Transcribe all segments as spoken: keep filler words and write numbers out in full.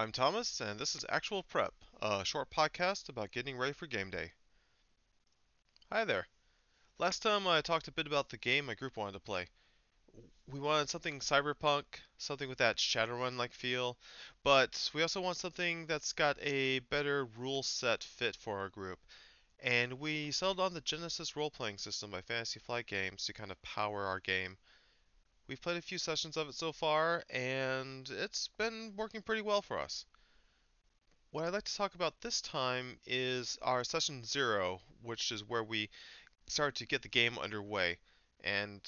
I'm Thomas, and this is Actual Prep, a short podcast about getting ready for game day. Hi there. Last time I talked a bit about the game my group wanted to play. We wanted something cyberpunk, something with that Shadowrun-like feel, but we also want something that's got a better rule set fit for our group. And we settled on the Genesis role-playing system by Fantasy Flight Games to kind of power our game. We've played a few sessions of it so far, and it's been working pretty well for us. What I'd like to talk about this time is our session zero, which is where we started to get the game underway. And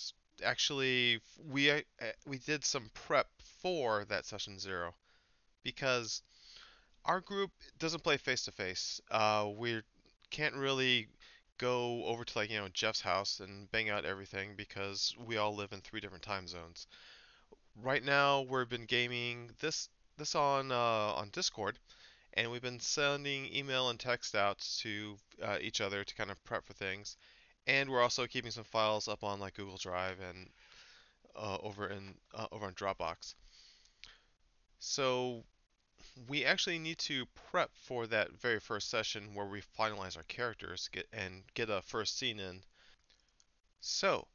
actually, we we did some prep for that session zero, because our group doesn't play face-to-face. Uh, we can't really go over to, like, you know, Jeff's house and bang out everything because we all live in three different time zones. Right now we've been gaming this this on uh, on Discord, and we've been sending email and text out to uh, each other to kind of prep for things. And we're also keeping some files up on, like, Google Drive and uh, over in uh, over on Dropbox. So we actually need to prep for that very first session where we finalize our characters get, and get a first scene in. So,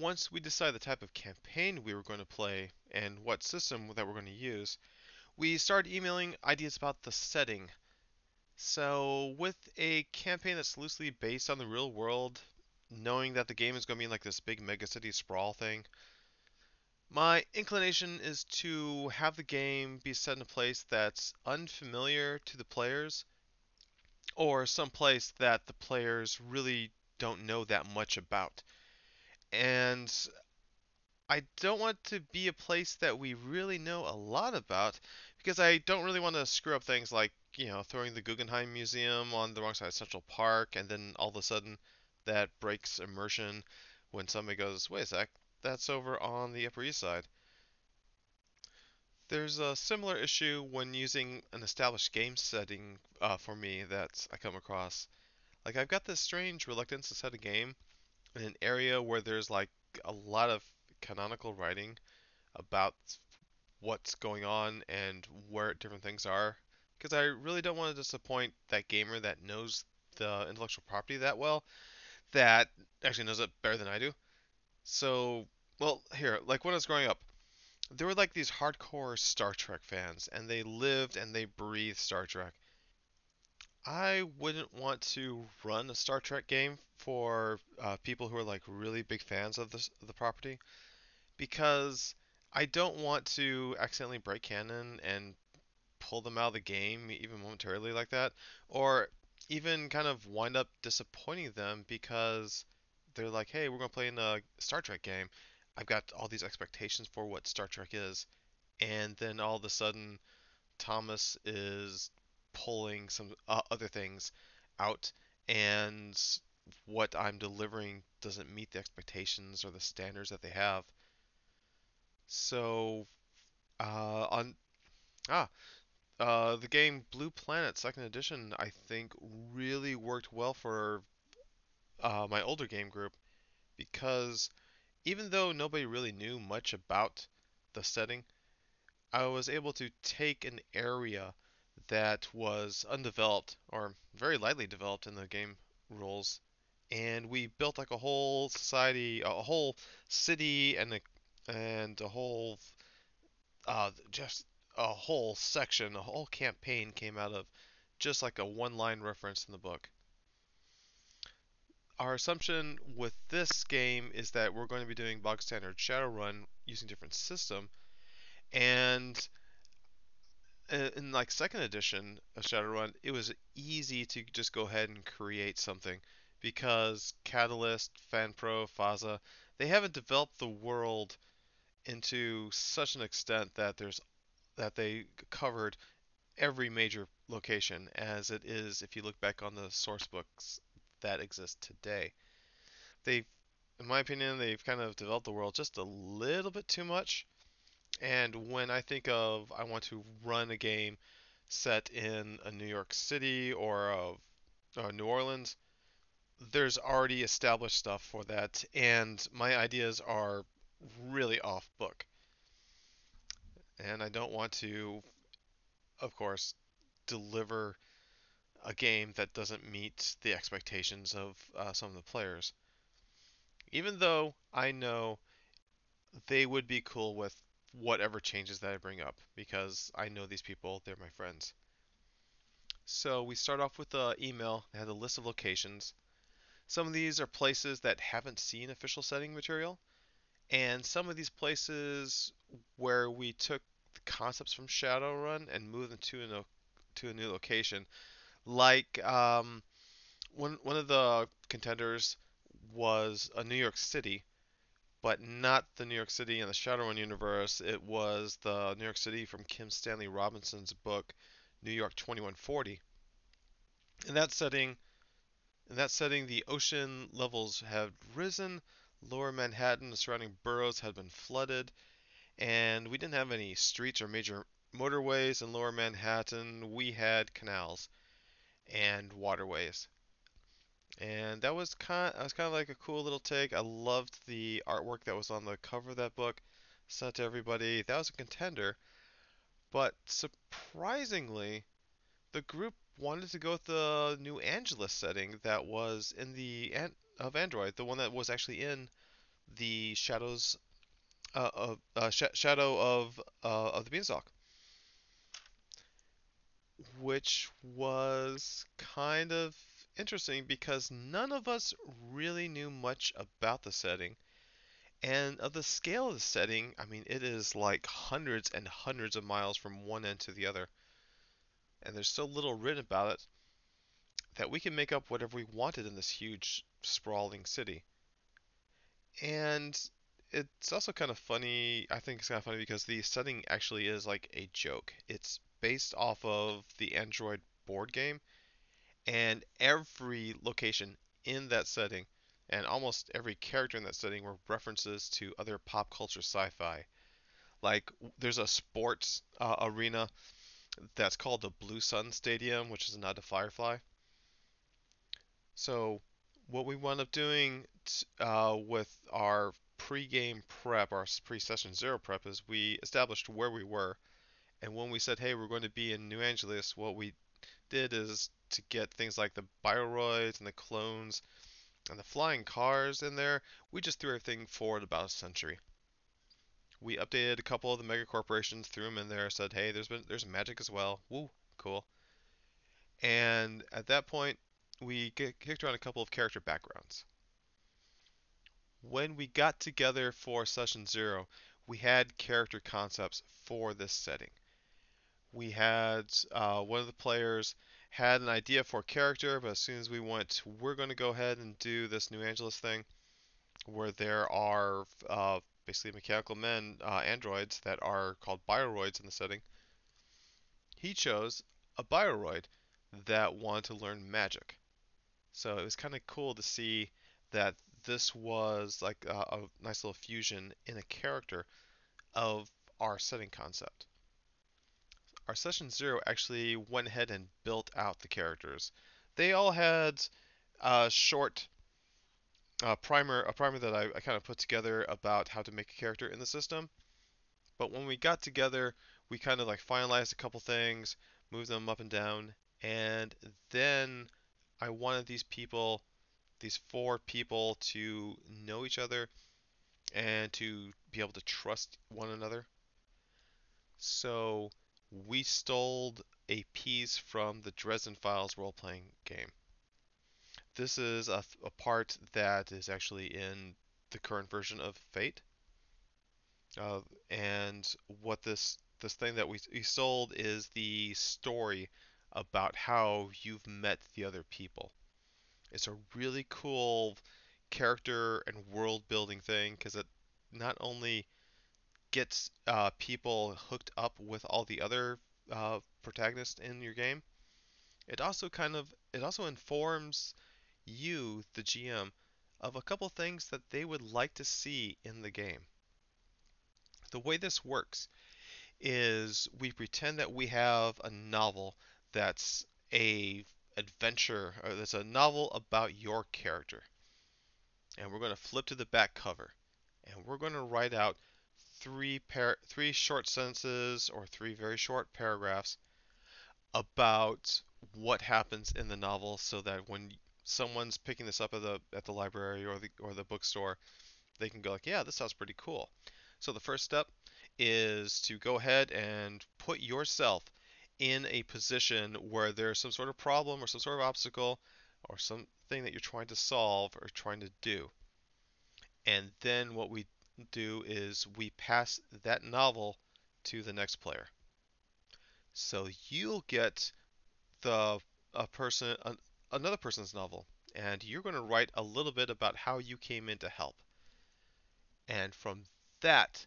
once we decide the type of campaign we were going to play and what system that we're going to use, we start emailing ideas about the setting. So, with a campaign that's loosely based on the real world, knowing that the game is going to be like this big megacity sprawl thing, my inclination is to have the game be set in a place that's unfamiliar to the players, or some place that the players really don't know that much about. And I don't want to be a place that we really know a lot about, because I don't really want to screw up things like, you know, throwing the Guggenheim Museum on the wrong side of Central Park, and then all of a sudden that breaks immersion when somebody goes, wait a sec, that's over on the Upper East Side. There's a similar issue when using an established game setting uh, for me that I come across. Like, I've got this strange reluctance to set a game in an area where there's, like, a lot of canonical writing about what's going on and where different things are, because I really don't want to disappoint that gamer that knows the intellectual property that well, that actually knows it better than I do. So, well, here, like, when I was growing up, there were, like, these hardcore Star Trek fans, and they lived and they breathed Star Trek. I wouldn't want to run a Star Trek game for uh, people who are, like, really big fans of this, the property, because I don't want to accidentally break canon and pull them out of the game even momentarily like that, or even kind of wind up disappointing them because they're like, hey, we're going to play in a Star Trek game. I've got all these expectations for what Star Trek is. And then all of a sudden, Thomas is pulling some uh, other things out, and what I'm delivering doesn't meet the expectations or the standards that they have. So, uh, on... Ah, uh, the game Blue Planet second Edition, I think, really worked well for Uh, my older game group, because even though nobody really knew much about the setting, I was able to take an area that was undeveloped or very lightly developed in the game rules, and we built, like, a whole society, a whole city, and a and a whole uh, just a whole section, a whole campaign came out of just, like, a one-line reference in the book. Our assumption with this game is that we're going to be doing bog standard Shadowrun using a different system, and in, like, second edition of Shadowrun, it was easy to just go ahead and create something, because Catalyst, FanPro, FASA, they haven't developed the world into such an extent that there's that they covered every major location as it is if you look back on the source books that exists today. They've, in my opinion, they've kind of developed the world just a little bit too much, and when I think of I want to run a game set in a New York City or a, a New Orleans, there's already established stuff for that, and my ideas are really off book. And I don't want to of course, deliver a game that doesn't meet the expectations of uh, some of the players. Even though I know they would be cool with whatever changes that I bring up, because I know these people, they're my friends. So we start off with the email that has a list of locations. Some of these are places that haven't seen official setting material, and some of these places where we took the concepts from Shadowrun and moved them to a, no, to a new location. Like um, one, one of the contenders was a New York City, but not the New York City in the Shadowrun universe. It was the New York City from Kim Stanley Robinson's book, New York twenty-one forty. In that setting, in that setting, the ocean levels had risen, lower Manhattan and surrounding boroughs had been flooded, and we didn't have any streets or major motorways in lower Manhattan. We had canals and waterways. And that was kind, that was kind of like a cool little take. I loved the artwork that was on the cover of that book. Sent to everybody. That was a contender, but surprisingly, the group wanted to go with the New Angeles setting that was in the an of Android, the one that was actually in the shadows uh, of uh, sh shadow of uh, of the Beanstalk, which was kind of interesting because none of us really knew much about the setting, and of the scale of the setting. I mean, it is like hundreds and hundreds of miles from one end to the other, and there's so little written about it that we can make up whatever we wanted in this huge sprawling city. And it's also kind of funny, I think it's kind of funny because the setting actually is like a joke. It's based off of the Android board game, and every location in that setting and almost every character in that setting were references to other pop culture sci-fi. Like, there's a sports uh, arena that's called the Blue Sun Stadium, which is a nod to Firefly. So what we wound up doing uh, with our pre-game prep, our pre-session zero prep, is we established where we were. And when we said, hey, we're going to be in New Angeles, what we did is to get things like the bioroids and the clones and the flying cars in there. We just threw everything forward about a century. We updated a couple of the mega corporations, threw them in there, said, hey, there's been there's magic as well. Woo, cool. And at that point, we kicked around a couple of character backgrounds. When we got together for session zero, we had character concepts for this setting. We had uh, one of the players had an idea for a character, but as soon as we went, we're going to go ahead and do this New Angeles thing where there are uh, basically mechanical men, uh, androids, that are called bioroids in the setting. He chose a bioroid that wanted to learn magic. So it was kind of cool to see that this was like a, a nice little fusion in a character of our setting concept. Our session zero actually went ahead and built out the characters. They all had a short uh, primer, a primer that I, I kind of put together about how to make a character in the system. But when we got together, we kind of like finalized a couple things, moved them up and down, and then I wanted these people, these four people, to know each other and to be able to trust one another. So we stole a piece from the Dresden Files role-playing game. This is a, a part that is actually in the current version of Fate. Uh, and what this this thing that we, we sold is the story about how you've met the other people. It's a really cool character and world-building thing because it not only gets uh, people hooked up with all the other uh, protagonists in your game, it also kind of it also informs you, the G M, of a couple things that they would like to see in the game. The way this works is we pretend that we have a novel that's a adventure, or that's a novel about your character, and we're going to flip to the back cover, and we're going to write out three par three short sentences or three very short paragraphs about what happens in the novel, so that when someone's picking this up at the at the library or the or the bookstore, they can go like, yeah, this sounds pretty cool. So the first step is to go ahead and put yourself in a position where there's some sort of problem or some sort of obstacle or something that you're trying to solve or trying to do. And then what we do is we pass that novel to the next player. So you'll get the a person an, another person's novel, and you're going to write a little bit about how you came in to help. And from that,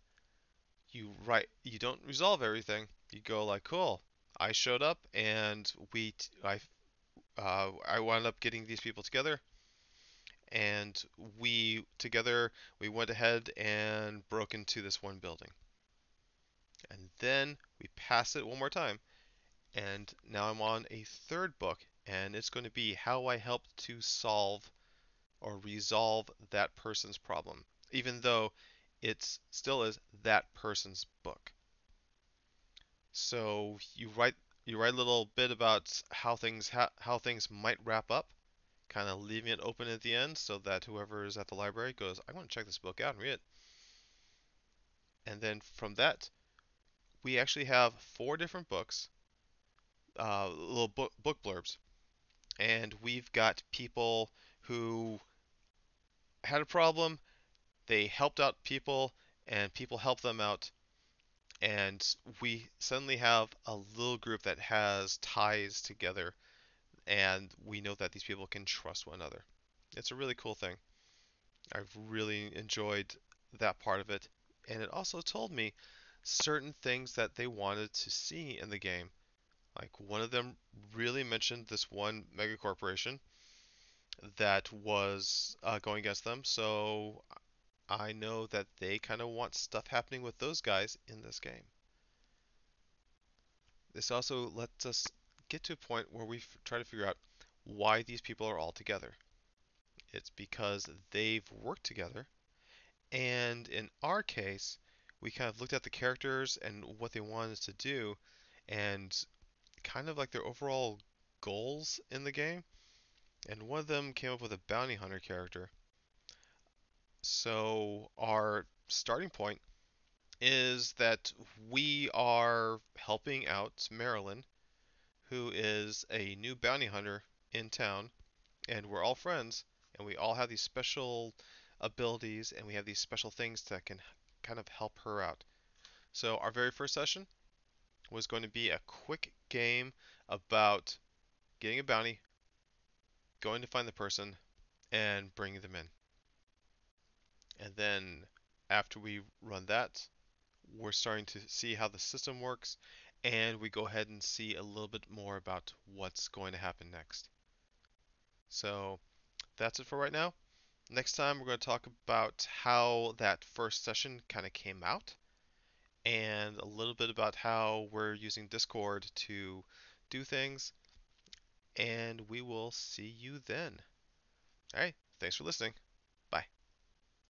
you write. You don't resolve everything. You go like, cool, I showed up, and we I uh, I wound up getting these people together, and we together we went ahead and broke into this one building. And then we pass it one more time. And now I'm on a third book, and it's going to be how I helped to solve or resolve that person's problem, even though it still is that person's book. So you write you write a little bit about how things ha how things might wrap up, kind of leaving it open at the end so that whoever is at the library goes, I want to check this book out and read it. And then from that, we actually have four different books, uh, little book, book blurbs, and we've got people who had a problem, they helped out people, and people helped them out, and we suddenly have a little group that has ties together, and we know that these people can trust one another. It's a really cool thing. I've really enjoyed that part of it, and it also told me certain things that they wanted to see in the game. Like, one of them really mentioned this one mega corporation that was uh, going against them, so I know that they kind of want stuff happening with those guys in this game. This also lets us get to a point where we try to figure out why these people are all together. It's because they've worked together, and in our case, we kind of looked at the characters and what they wanted to do and kind of like their overall goals in the game. And one of them came up with a bounty hunter character. So our starting point is that we are helping out Marilyn, who is a new bounty hunter in town, and we're all friends, and we all have these special abilities, and we have these special things that can kind of help her out. So our very first session was going to be a quick game about getting a bounty, going to find the person, and bringing them in. And then after we run that, we're starting to see how the system works, and we go ahead and see a little bit more about what's going to happen next. So that's it for right now. Next time, we're going to talk about how that first session kind of came out, and a little bit about how we're using Discord to do things, and we will see you then. All right, thanks for listening.